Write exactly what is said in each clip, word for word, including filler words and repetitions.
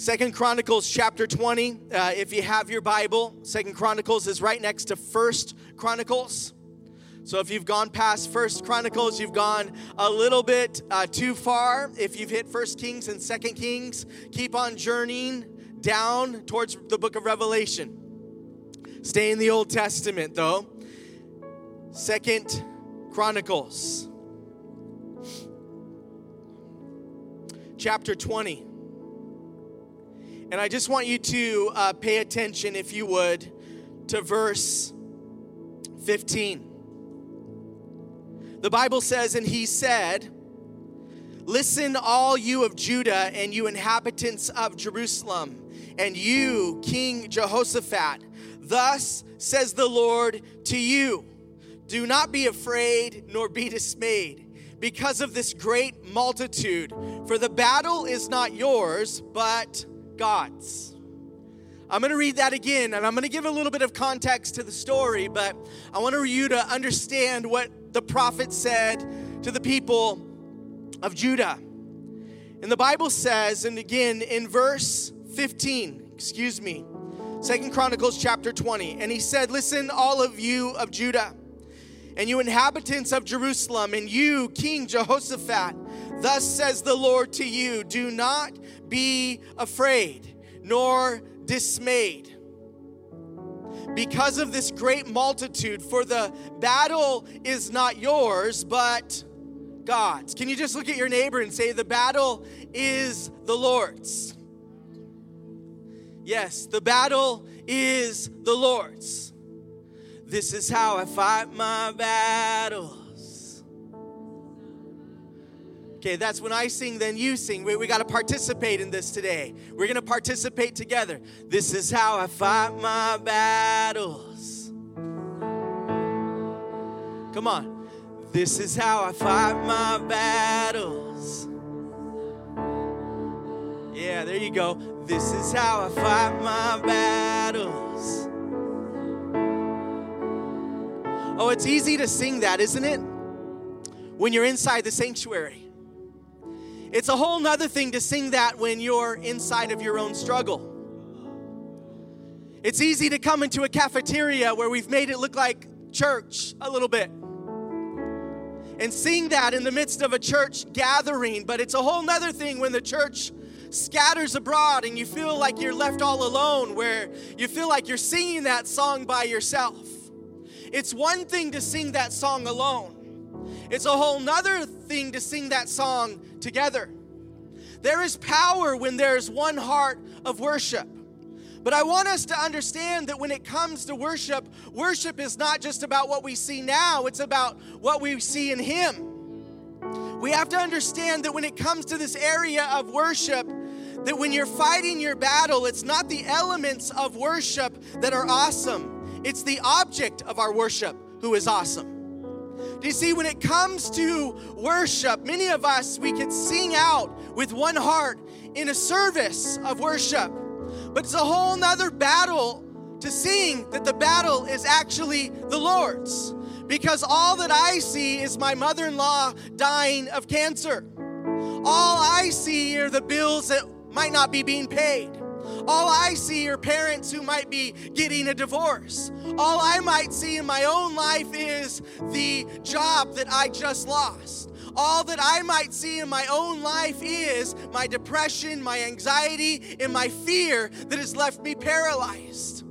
Second Chronicles chapter twenty, uh, if you have your Bible, Second Chronicles is right next to First Chronicles. So if you've gone past First Chronicles, you've gone a little bit uh, too far. If you've hit First Kings and Second Kings, keep on journeying down towards the book of Revelation. Stay in the Old Testament though. Second Chronicles chapter twenty. And I just want you to uh, pay attention, if you would, to verse fifteen. The Bible says, "And he said, listen, all you of Judah and you inhabitants of Jerusalem, and you, King Jehoshaphat, thus says the Lord to you, do not be afraid nor be dismayed because of this great multitude, for the battle is not yours, but God's." I'm going to read that again, and I'm going to give a little bit of context to the story, but I want you to understand what the prophet said to the people of Judah. And the Bible says, and again in verse fifteen, excuse me, Second Chronicles chapter twenty, and he said, "Listen, all of you of Judah, and you inhabitants of Jerusalem, and you, King Jehoshaphat, thus says the Lord to you, do not be afraid nor dismayed because of this great multitude, for the battle is not yours, but God's." Can you just look at your neighbor and say, the battle is the Lord's? Yes, the battle is the Lord's. This is how I fight my battle. Okay, that's when I sing, then you sing. We, we got to participate in this today. We're going to participate together. This is how I fight my battles. Come on. This is how I fight my battles. Yeah, there you go. This is how I fight my battles. Oh, it's easy to sing that, isn't it? When you're inside the sanctuary. It's a whole nother thing to sing that when you're inside of your own struggle. It's easy to come into a cafeteria where we've made it look like church a little bit and sing that in the midst of a church gathering, but it's a whole nother thing when the church scatters abroad and you feel like you're left all alone, where you feel like you're singing that song by yourself. It's one thing to sing that song alone. It's a whole nother thing to sing that song together. There is power when there's one heart of worship. But I want us to understand that when it comes to worship, worship is not just about what we see now, it's about what we see in Him. We have to understand that when it comes to this area of worship, that when you're fighting your battle, it's not the elements of worship that are awesome. It's the object of our worship who is awesome. Do you see, when it comes to worship, many of us, we could sing out with one heart in a service of worship. But it's a whole nother battle to sing that the battle is actually the Lord's. Because all that I see is my mother-in-law dying of cancer. All I see are the bills that might not be being paid. All I see are parents who might be getting a divorce. All I might see in my own life is the job that I just lost. All that I might see in my own life is my depression, my anxiety, and my fear that has left me paralyzed.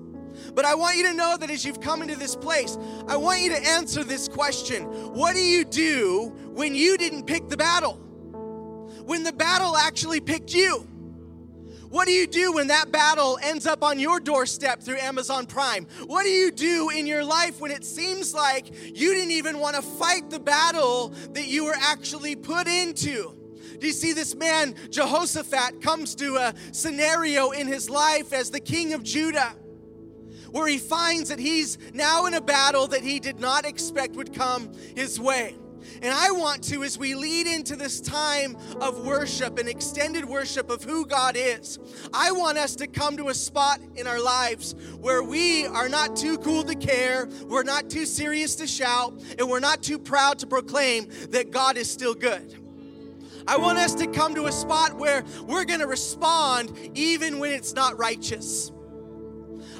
But I want you to know that as you've come into this place, I want you to answer this question. What do you do when you didn't pick the battle? When the battle actually picked you? What do you do when that battle ends up on your doorstep through Amazon Prime? What do you do in your life when it seems like you didn't even want to fight the battle that you were actually put into? Do you see, this man, Jehoshaphat, comes to a scenario in his life as the king of Judah where he finds that he's now in a battle that he did not expect would come his way. And I want to, as we lead into this time of worship and extended worship of who God is, I want us to come to a spot in our lives where we are not too cool to care, we're not too serious to shout, and we're not too proud to proclaim that God is still good. I want us to come to a spot where we're going to respond even when it's not righteous.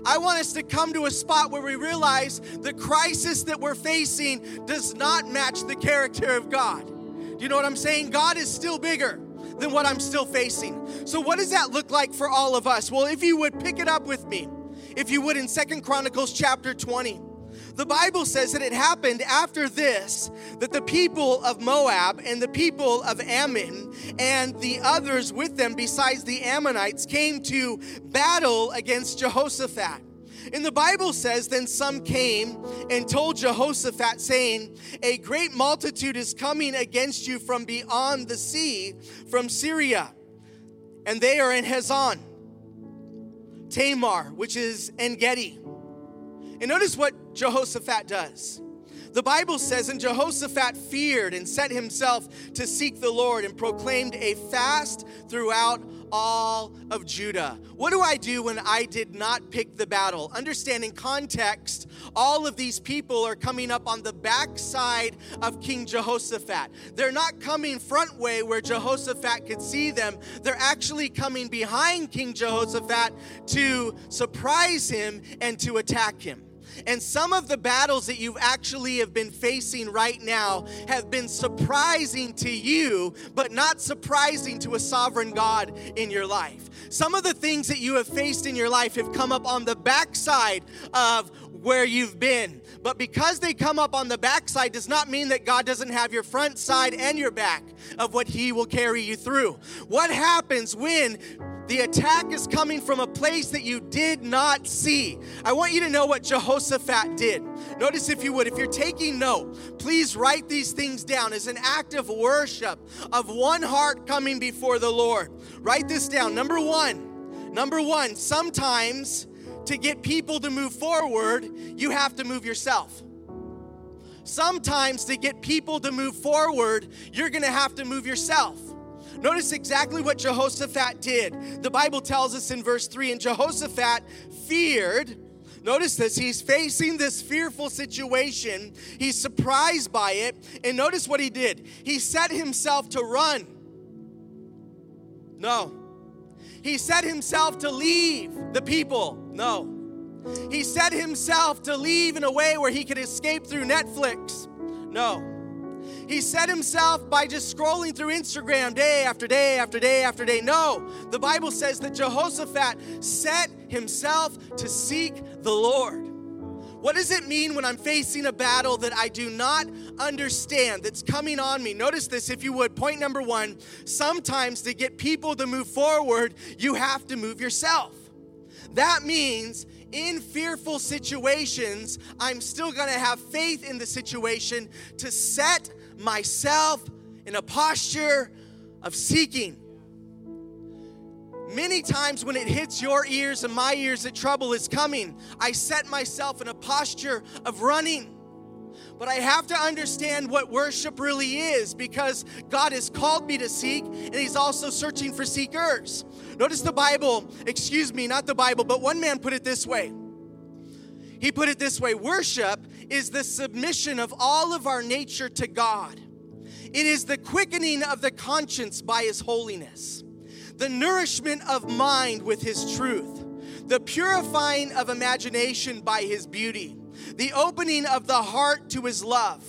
I want us to come to a spot where we realize the crisis that we're facing does not match the character of God. Do you know what I'm saying? God is still bigger than what I'm still facing. So what does that look like for all of us? Well, if you would pick it up with me, if you would, in Second Chronicles chapter twenty. The Bible says that it happened after this, that the people of Moab and the people of Ammon and the others with them besides the Ammonites came to battle against Jehoshaphat. And the Bible says, then some came and told Jehoshaphat, saying, a great multitude is coming against you from beyond the sea, from Syria, and they are in Hazazon Tamar, which is En-Gedi. And notice what Jehoshaphat does. The Bible says, and Jehoshaphat feared and set himself to seek the Lord and proclaimed a fast throughout all of Judah. What do I do when I did not pick the battle? Understand, in context, all of these people are coming up on the backside of King Jehoshaphat. They're not coming front way where Jehoshaphat could see them. They're actually coming behind King Jehoshaphat to surprise him and to attack him. And some of the battles that you actually have been facing right now have been surprising to you, but not surprising to a sovereign God in your life. Some of the things that you have faced in your life have come up on the backside of where you've been. But because they come up on the backside does not mean that God doesn't have your front side and your back of what he will carry you through. What happens when the attack is coming from a place that you did not see? I want you to know what Jehoshaphat did. Notice, if you would, if you're taking note, please write these things down as an act of worship, of one heart coming before the Lord. Write this down. Number one, number one, sometimes to get people to move forward, you have to move yourself. Sometimes to get people to move forward, you're going to have to move yourself. Notice exactly what Jehoshaphat did. The Bible tells us in verse three, and Jehoshaphat feared. Notice this, he's facing this fearful situation. He's surprised by it. And notice what he did. He set himself to run. No. He set himself to leave the people. No. He set himself to leave in a way where he could escape through Netflix. No. He set himself by just scrolling through Instagram day after day after day after day. No, the Bible says that Jehoshaphat set himself to seek the Lord. What does it mean when I'm facing a battle that I do not understand, that's coming on me? Notice this, if you would. Point number one, sometimes to get people to move forward, you have to move yourself. That means in fearful situations, I'm still going to have faith in the situation to set myself in a posture of seeking. Many times when it hits your ears and my ears that trouble is coming, I set myself in a posture of running. But I have to understand what worship really is, because God has called me to seek, and he's also searching for seekers. Notice the Bible, excuse me, not the Bible, but one man put it this way. He put it this way: worship is the submission of all of our nature to God. It is the quickening of the conscience by his holiness, the nourishment of mind with his truth, the purifying of imagination by his beauty, the opening of the heart to his love,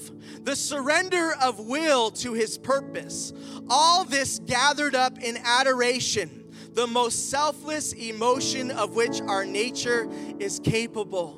the surrender of will to his purpose. All this gathered up in adoration, the most selfless emotion of which our nature is capable.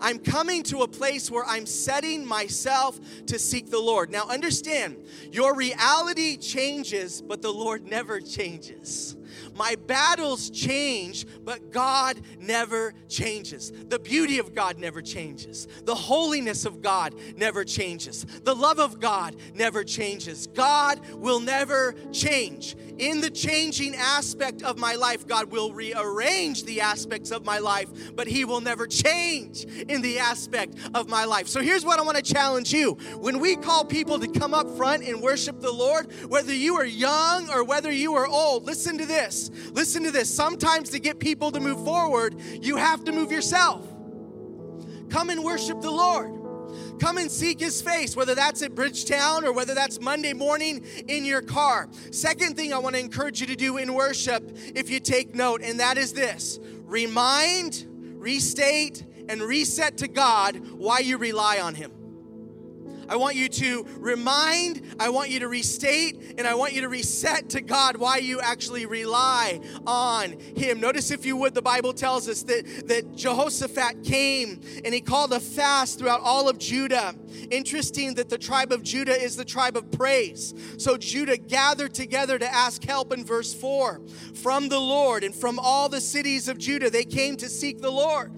I'm coming to a place where I'm setting myself to seek the Lord. Now understand, your reality changes, but the Lord never changes. My battles change, but God never changes. The beauty of God never changes. The holiness of God never changes. The love of God never changes. God will never change. In the changing aspect of my life, God will rearrange the aspects of my life, but he will never change in the aspect of my life. So here's what I want to challenge you. When we call people to come up front and worship the Lord, whether you are young or whether you are old, listen to this. Listen to this. Sometimes to get people to move forward, you have to move yourself. Come and worship the Lord. Come and seek his face, whether that's at Bridgetown or whether that's Monday morning in your car. Second thing I want to encourage you to do in worship, if you take note, and that is this: remind, restate, and reset to God why you rely on him. I want you to remind, I want you to restate, and I want you to reset to God why you actually rely on him. Notice, if you would, the Bible tells us that, that Jehoshaphat came and he called a fast throughout all of Judah. Interesting that the tribe of Judah is the tribe of praise. So Judah gathered together to ask help in verse four. From the Lord and from all the cities of Judah, they came to seek the Lord.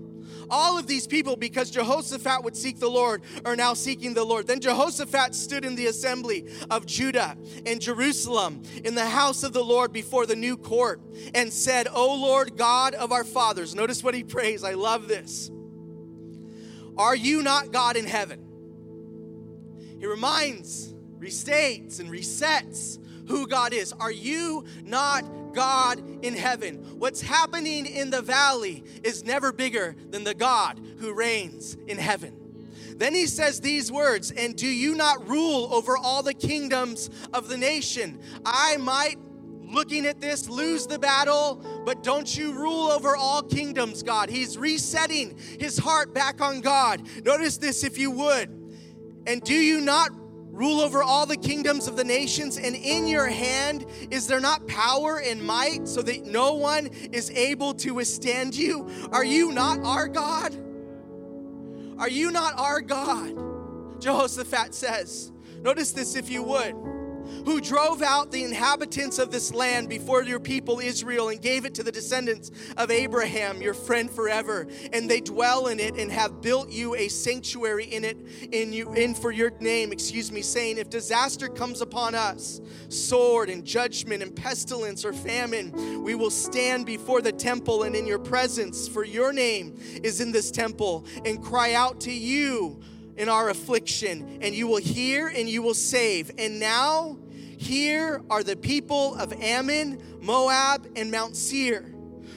All of these people, because Jehoshaphat would seek the Lord, are now seeking the Lord. Then Jehoshaphat stood in the assembly of Judah and Jerusalem in the house of the Lord before the new court and said, O Lord God of our fathers. Notice what he prays. I love this. Are you not God in heaven? He reminds, restates, and resets who God is. Are you not God in heaven? What's happening in the valley is never bigger than the God who reigns in heaven. Then he says these words, and do you not rule over all the kingdoms of the nation? I might, looking at this, lose the battle, but don't you rule over all kingdoms, God. He's resetting his heart back on God. Notice this, if you would. And do you not rule over all the kingdoms of the nations, and in your hand is there not power and might, so that no one is able to withstand you? Are you not our God? Are you not our God? Jehoshaphat says, notice this if you would, who drove out the inhabitants of this land before your people Israel and gave it to the descendants of Abraham, your friend forever. And they dwell in it and have built you a sanctuary in it, in you, in for your name, excuse me, saying, if disaster comes upon us, sword and judgment and pestilence or famine, we will stand before the temple and in your presence, for your name is in this temple, and cry out to you in our affliction, and you will hear and you will save. And now here are the people of Ammon, Moab, and Mount Seir,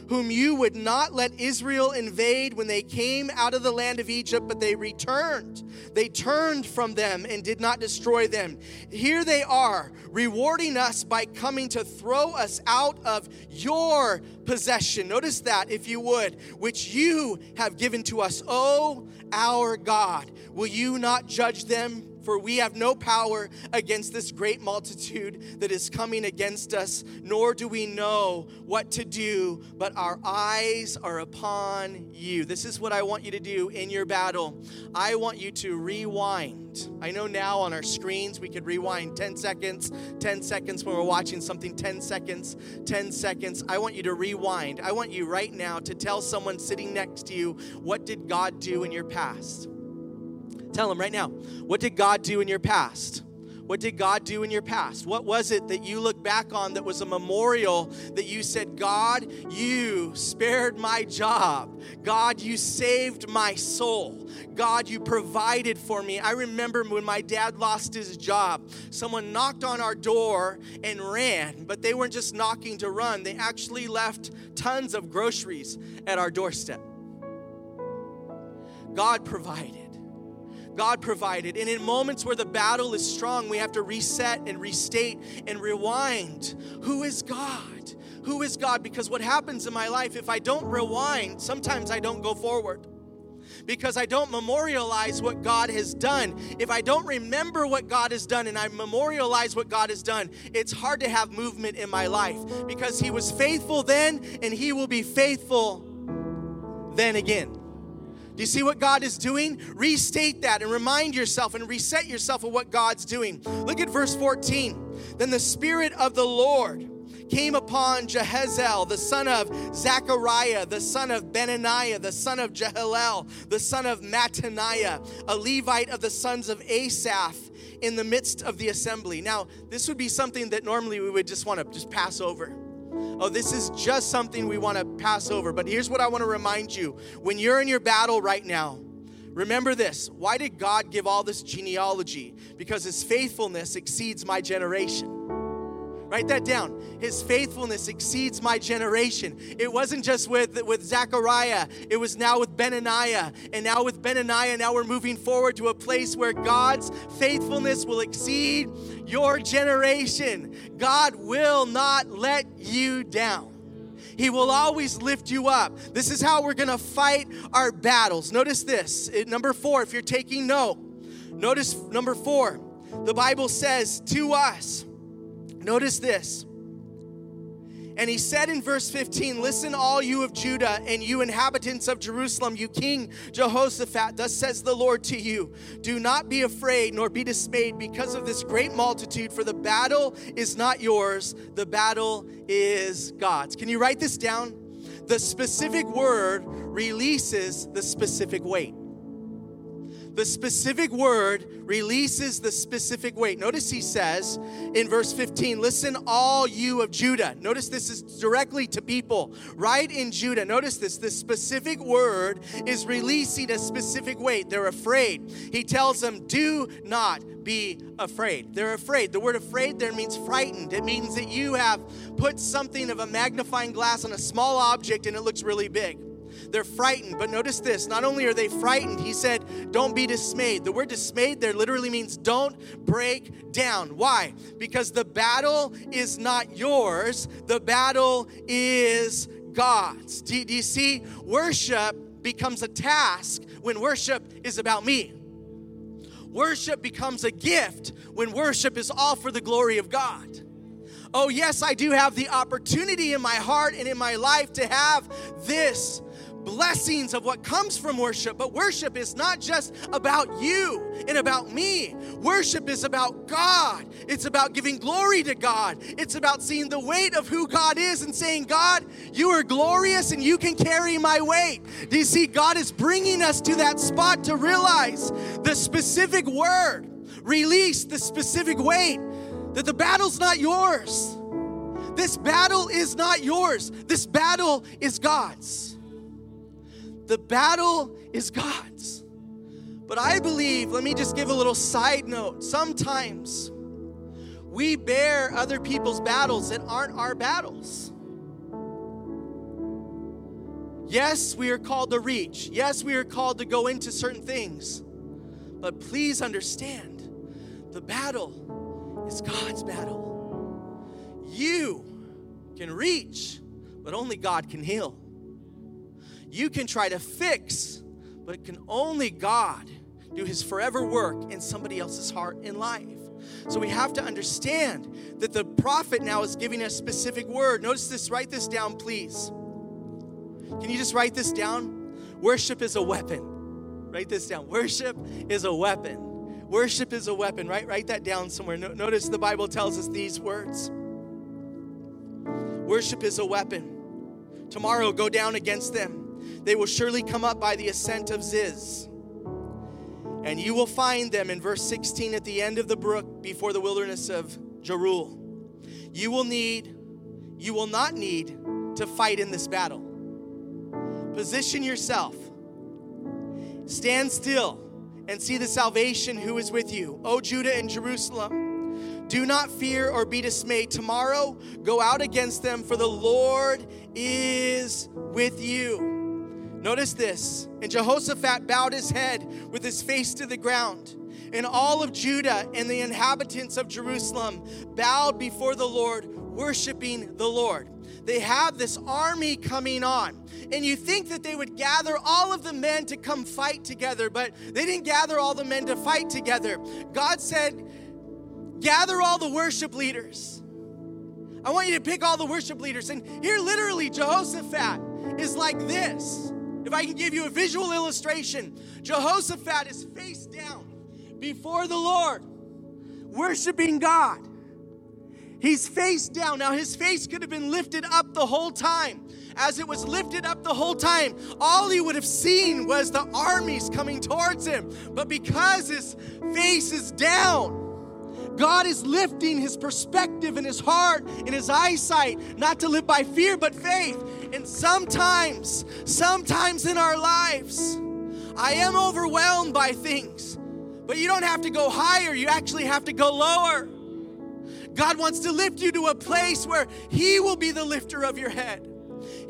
whom you would not let Israel invade when they came out of the land of Egypt, but they returned. They turned from them and did not destroy them. Here they are, rewarding us by coming to throw us out of your possession. Notice that, if you would, which you have given to us. O our God, will you not judge them? For we have no power against this great multitude that is coming against us, nor do we know what to do, but our eyes are upon you. This is what I want you to do in your battle. I want you to rewind. I know now on our screens we could rewind ten seconds, ten seconds when we're watching something, ten seconds, ten seconds. I want you to rewind. I want you right now to tell someone sitting next to you, what did God do in your past? Tell them right now, what did God do in your past? What did God do in your past? What was it that you look back on that was a memorial that you said, God, you spared my job. God, you saved my soul. God, you provided for me. I remember when my dad lost his job, someone knocked on our door and ran, but they weren't just knocking to run. They actually left tons of groceries at our doorstep. God provided. God provided. And in moments where the battle is strong, we have to reset and restate and rewind. Who is God? Who is God? Because what happens in my life, if I don't rewind, sometimes I don't go forward. Because I don't memorialize what God has done. If I don't remember what God has done and I memorialize what God has done, it's hard to have movement in my life. Because he was faithful then and he will be faithful then again. Do you see what God is doing? Restate that and remind yourself and reset yourself of what God's doing. Look at verse fourteen. Then the Spirit of the Lord came upon Jehaziel, the son of Zachariah, the son of Benaiah, the son of Jehilel, the son of Mattaniah, a Levite of the sons of Asaph, in the midst of the assembly. Now, this would be something that normally we would just want to just pass over. Oh, this is just something we want to pass over. But here's what I want to remind you. When you're in your battle right now, remember this. Why did God give all this genealogy? Because his faithfulness exceeds my generation. Write that down. His faithfulness exceeds my generation. It wasn't just with, with Zachariah. It was now with Benaiah. And now with Benaiah, now we're moving forward to a place where God's faithfulness will exceed your generation. God will not let you down. He will always lift you up. This is how we're going to fight our battles. Notice this. Number four, if you're taking note, notice number four. The Bible says to us, notice this. And he said in verse fifteen, listen, all you of Judah and you inhabitants of Jerusalem, you King Jehoshaphat, thus says the Lord to you, do not be afraid nor be dismayed because of this great multitude, for the battle is not yours, the battle is God's. Can you write this down? The specific word releases the specific weight. The specific word releases the specific weight. Notice he says in verse fifteen, listen, all you of Judah. Notice this is directly to people right in Judah. Notice this. The specific word is releasing a specific weight. They're afraid. He tells them, do not be afraid. They're afraid. The word afraid there means frightened. It means that you have put something of a magnifying glass on a small object and it looks really big. They're frightened, but notice this. Not only are they frightened, he said, don't be dismayed. The word dismayed there literally means don't break down. Why? Because the battle is not yours. The battle is God's. Do, do you see? Worship becomes a task when worship is about me. Worship becomes a gift when worship is all for the glory of God. Oh, yes, I do have the opportunity in my heart and in my life to have this blessings of what comes from worship, but worship is not just about you and about me. Worship is about God. It's about giving glory to God. It's about seeing the weight of who God is and saying, God, you are glorious and you can carry my weight. Do you see, God is bringing us to that spot to realize the specific word, release the specific weight, that the battle's not yours. This battle is not yours. This battle is God's. The battle is God's. But I believe, let me just give a little side note. Sometimes we bear other people's battles that aren't our battles. Yes, we are called to reach. Yes, we are called to go into certain things. But please understand, the battle is God's battle. You can reach, but only God can heal. You can try to fix, but can only God do his forever work in somebody else's heart and life. So we have to understand that the prophet now is giving a specific word. Notice this. Write this down, please. Can you just write this down? Worship is a weapon. Write this down. Worship is a weapon. Worship is a weapon. Write, write that down somewhere. No, notice the Bible tells us these words. Worship is a weapon. Tomorrow go down against them. They will surely come up by the ascent of Ziz. And you will find them, in verse sixteen, at the end of the brook before the wilderness of Jeruel. You will need, you will not need to fight in this battle. Position yourself. Stand still and see the salvation who is with you. O Judah and Jerusalem, do not fear or be dismayed. Tomorrow, go out against them, for the Lord is with you. Notice this. And Jehoshaphat bowed his head with his face to the ground. And all of Judah and the inhabitants of Jerusalem bowed before the Lord, worshiping the Lord. They have this army coming on. And you think that they would gather all of the men to come fight together, but they didn't gather all the men to fight together. God said, gather all the worship leaders. I want you to pick all the worship leaders. And here literally Jehoshaphat is like this. If I can give you a visual illustration, Jehoshaphat is face down before the Lord, worshiping God. He's face down. Now, his face could have been lifted up the whole time. As it was lifted up the whole time, all he would have seen was the armies coming towards him. But because his face is down, God is lifting his perspective and his heart and his eyesight, not to live by fear but faith. And sometimes, sometimes in our lives, I am overwhelmed by things. But you don't have to go higher. You actually have to go lower. God wants to lift you to a place where He will be the lifter of your head.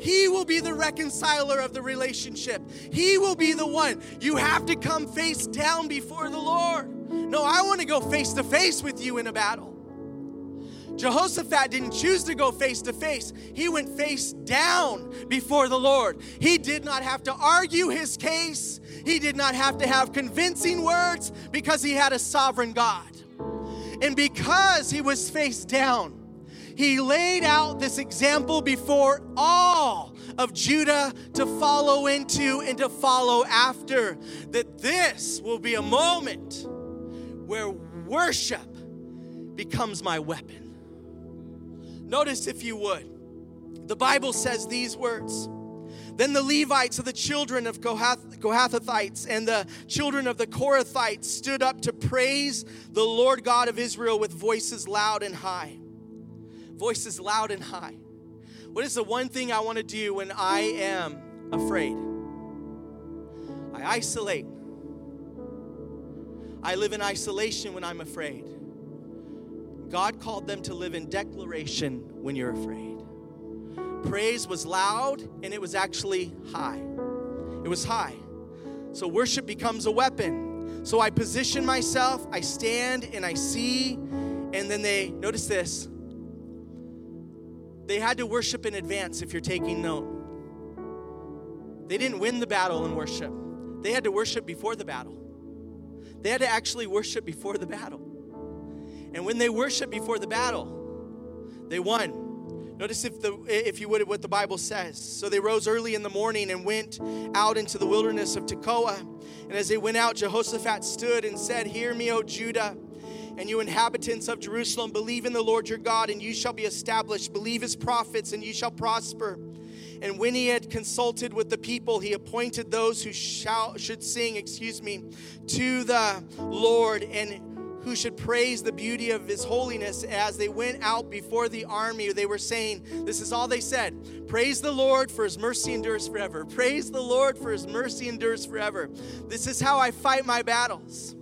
He will be the reconciler of the relationship. He will be the one. You have to come face down before the Lord. No, I want to go face to face with you in a battle. Jehoshaphat didn't choose to go face to face. He went face down before the Lord. He did not have to argue his case. He did not have to have convincing words because he had a sovereign God. And because he was face down, he laid out this example before all of Judah to follow into and to follow after. That this will be a moment where worship becomes my weapon. Notice, if you would, the Bible says these words. Then the Levites of the children of Kohath, Kohathites and the children of the Korathites stood up to praise the Lord God of Israel with voices loud and high. Voices loud and high. What is the one thing I want to do when I am afraid? I isolate. I live in isolation when I'm afraid. God called them to live in declaration when you're afraid. Praise was loud and it was actually high. It was high. So worship becomes a weapon. So I position myself, I stand and I see, and then they, notice this, they had to worship in advance, if you're taking note. They didn't win the battle in worship. They had to worship before the battle. They had to actually worship before the battle. And when they worshiped before the battle, they won. Notice, if the if you would, what the Bible says. So they rose early in the morning and went out into the wilderness of Tekoa. And as they went out, Jehoshaphat stood and said, "Hear me, O Judah, and you inhabitants of Jerusalem, believe in the Lord your God, and you shall be established. Believe his prophets, and you shall prosper." And when he had consulted with the people, he appointed those who shall, should sing, excuse me, to the Lord, and who should praise the beauty of his holiness. As they went out before the army, they were saying, this is all they said, "Praise the Lord, for his mercy endures forever. Praise the Lord, for his mercy endures forever." This is how I fight my battles.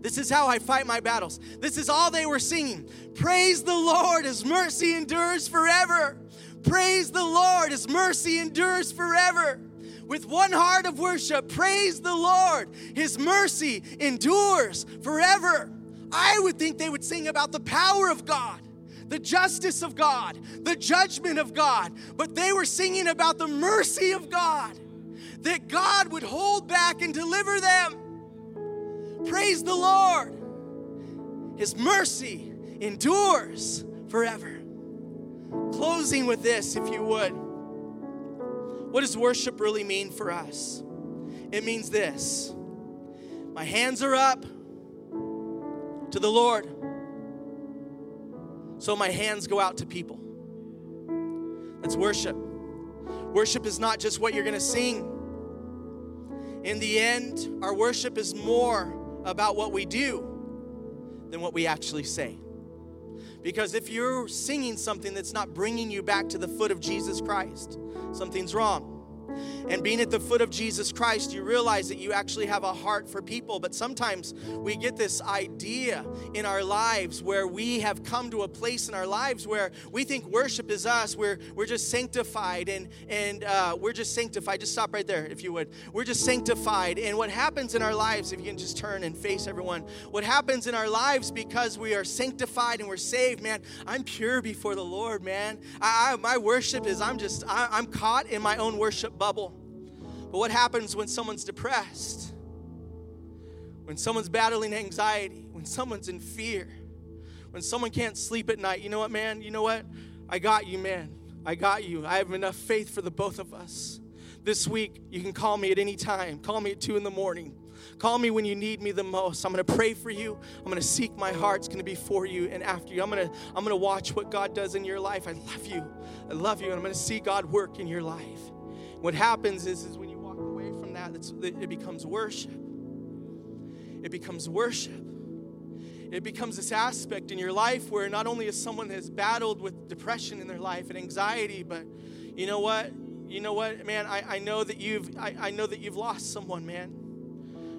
This is how I fight my battles. This is all they were singing. Praise the Lord, his mercy endures forever. Praise the Lord, his mercy endures forever. With one heart of worship, praise the Lord, his mercy endures forever. I would think they would sing about the power of God, the justice of God, the judgment of God, but they were singing about the mercy of God, that God would hold back and deliver them. Praise the Lord, his mercy endures forever. Closing with this, if you would. What does worship really mean for us? It means this. My hands are up to the Lord, so my hands go out to people. That's worship. Worship is not just what you're going to sing. In the end, our worship is more about what we do than what we actually say. Because if you're singing something that's not bringing you back to the foot of Jesus Christ, something's wrong. And being at the foot of Jesus Christ, you realize that you actually have a heart for people. But sometimes we get this idea in our lives where we have come to a place in our lives where we think worship is us. We're we're just sanctified and and uh, we're just sanctified. Just stop right there, if you would. We're just sanctified. And what happens in our lives, if you can just turn and face everyone, what happens in our lives because we are sanctified and we're saved, man, I'm pure before the Lord, man. I, I, my worship is, I'm just, I, I'm caught in my own worship bubble. But what happens when someone's depressed, when someone's battling anxiety, when someone's in fear, when someone can't sleep at night? You know what, man? You know what? I got you, man. I got you. I have enough faith for the both of us. This week, you can call me at any time. Call me at two in the morning. Call me when you need me the most. I'm going to pray for you. I'm going to seek my heart. It's going to be for you and after you. I'm going to I'm going to watch what God does in your life. I love you. I love you. And I'm going to see God work in your life. What happens is, is when you walk away from that, it's, it becomes worship. It becomes worship. It becomes this aspect in your life where not only is someone has battled with depression in their life and anxiety, but you know what? You know what, man? I, I know that you've I, I know that you've lost someone, man.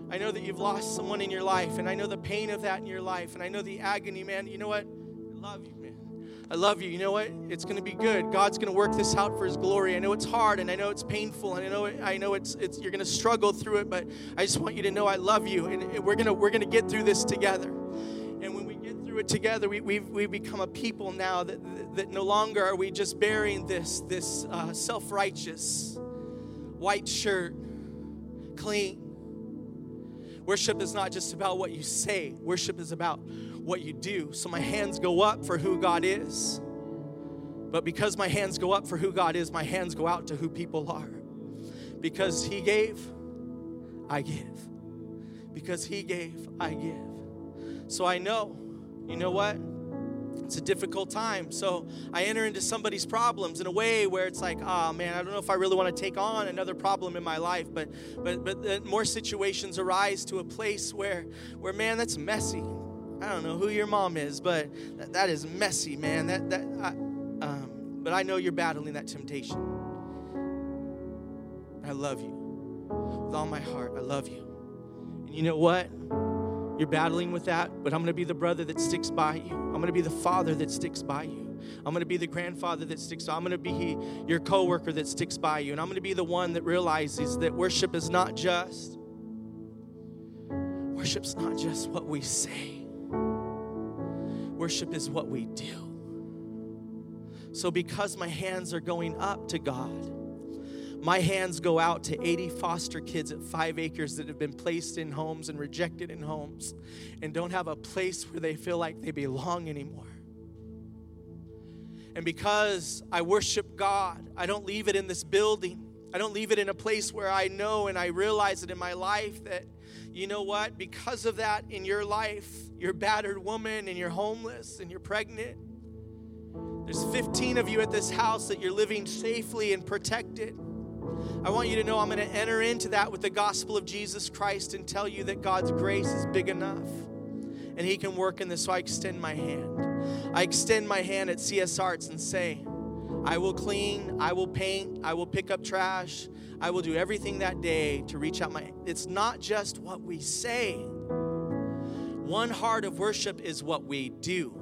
I know that you've lost someone in your life, and I know the pain of that in your life, and I know the agony, man. You know what? love you, man. I love you. You know what? It's going to be good. God's going to work this out for his glory. I know it's hard, and I know it's painful, and I know it, I know it's it's you're going to struggle through it, but I just want you to know I love you, and we're going to we're going to get through this together. And when we get through it together, we we've we become a people now that that no longer are we just bearing this this uh, self-righteous white shirt, clean. Worship is not just about what you say. Worship is about what you do. So my hands go up for who God is. But because my hands go up for who God is, my hands go out to who people are. Because he gave, I give. Because he gave, I give. So I know, you know what? It's a difficult time. So I enter into somebody's problems in a way where it's like, oh man, I don't know if I really want to take on another problem in my life. But but but more situations arise to a place where, where man, that's messy. I don't know who your mom is, but that, that is messy, man. That that. I, um, but I know you're battling that temptation. I love you. With all my heart, I love you. And you know what? You're battling with that, but I'm going to be the brother that sticks by you. I'm going to be the father that sticks by you. I'm going to be the grandfather that sticks by you. I'm going to be your coworker that sticks by you. And I'm going to be the one that realizes that worship is not just, worship's not just what we say. Worship is what we do. So because my hands are going up to God, my hands go out to eighty foster kids at Five Acres that have been placed in homes and rejected in homes and don't have a place where they feel like they belong anymore. And because I worship God, I don't leave it in this building. I don't leave it in a place where I know and I realize it in my life that, you know what, because of that in your life, you're a battered woman and you're homeless and you're pregnant. There's fifteen of you at this house that you're living safely and protected. I want you to know I'm going to enter into that with the gospel of Jesus Christ and tell you that God's grace is big enough and he can work in this. So I extend my hand. I extend my hand at C S Arts and say, I will clean, I will paint, I will pick up trash. I will do everything that day to reach out my, it's not just what we say. One heart of worship is what we do.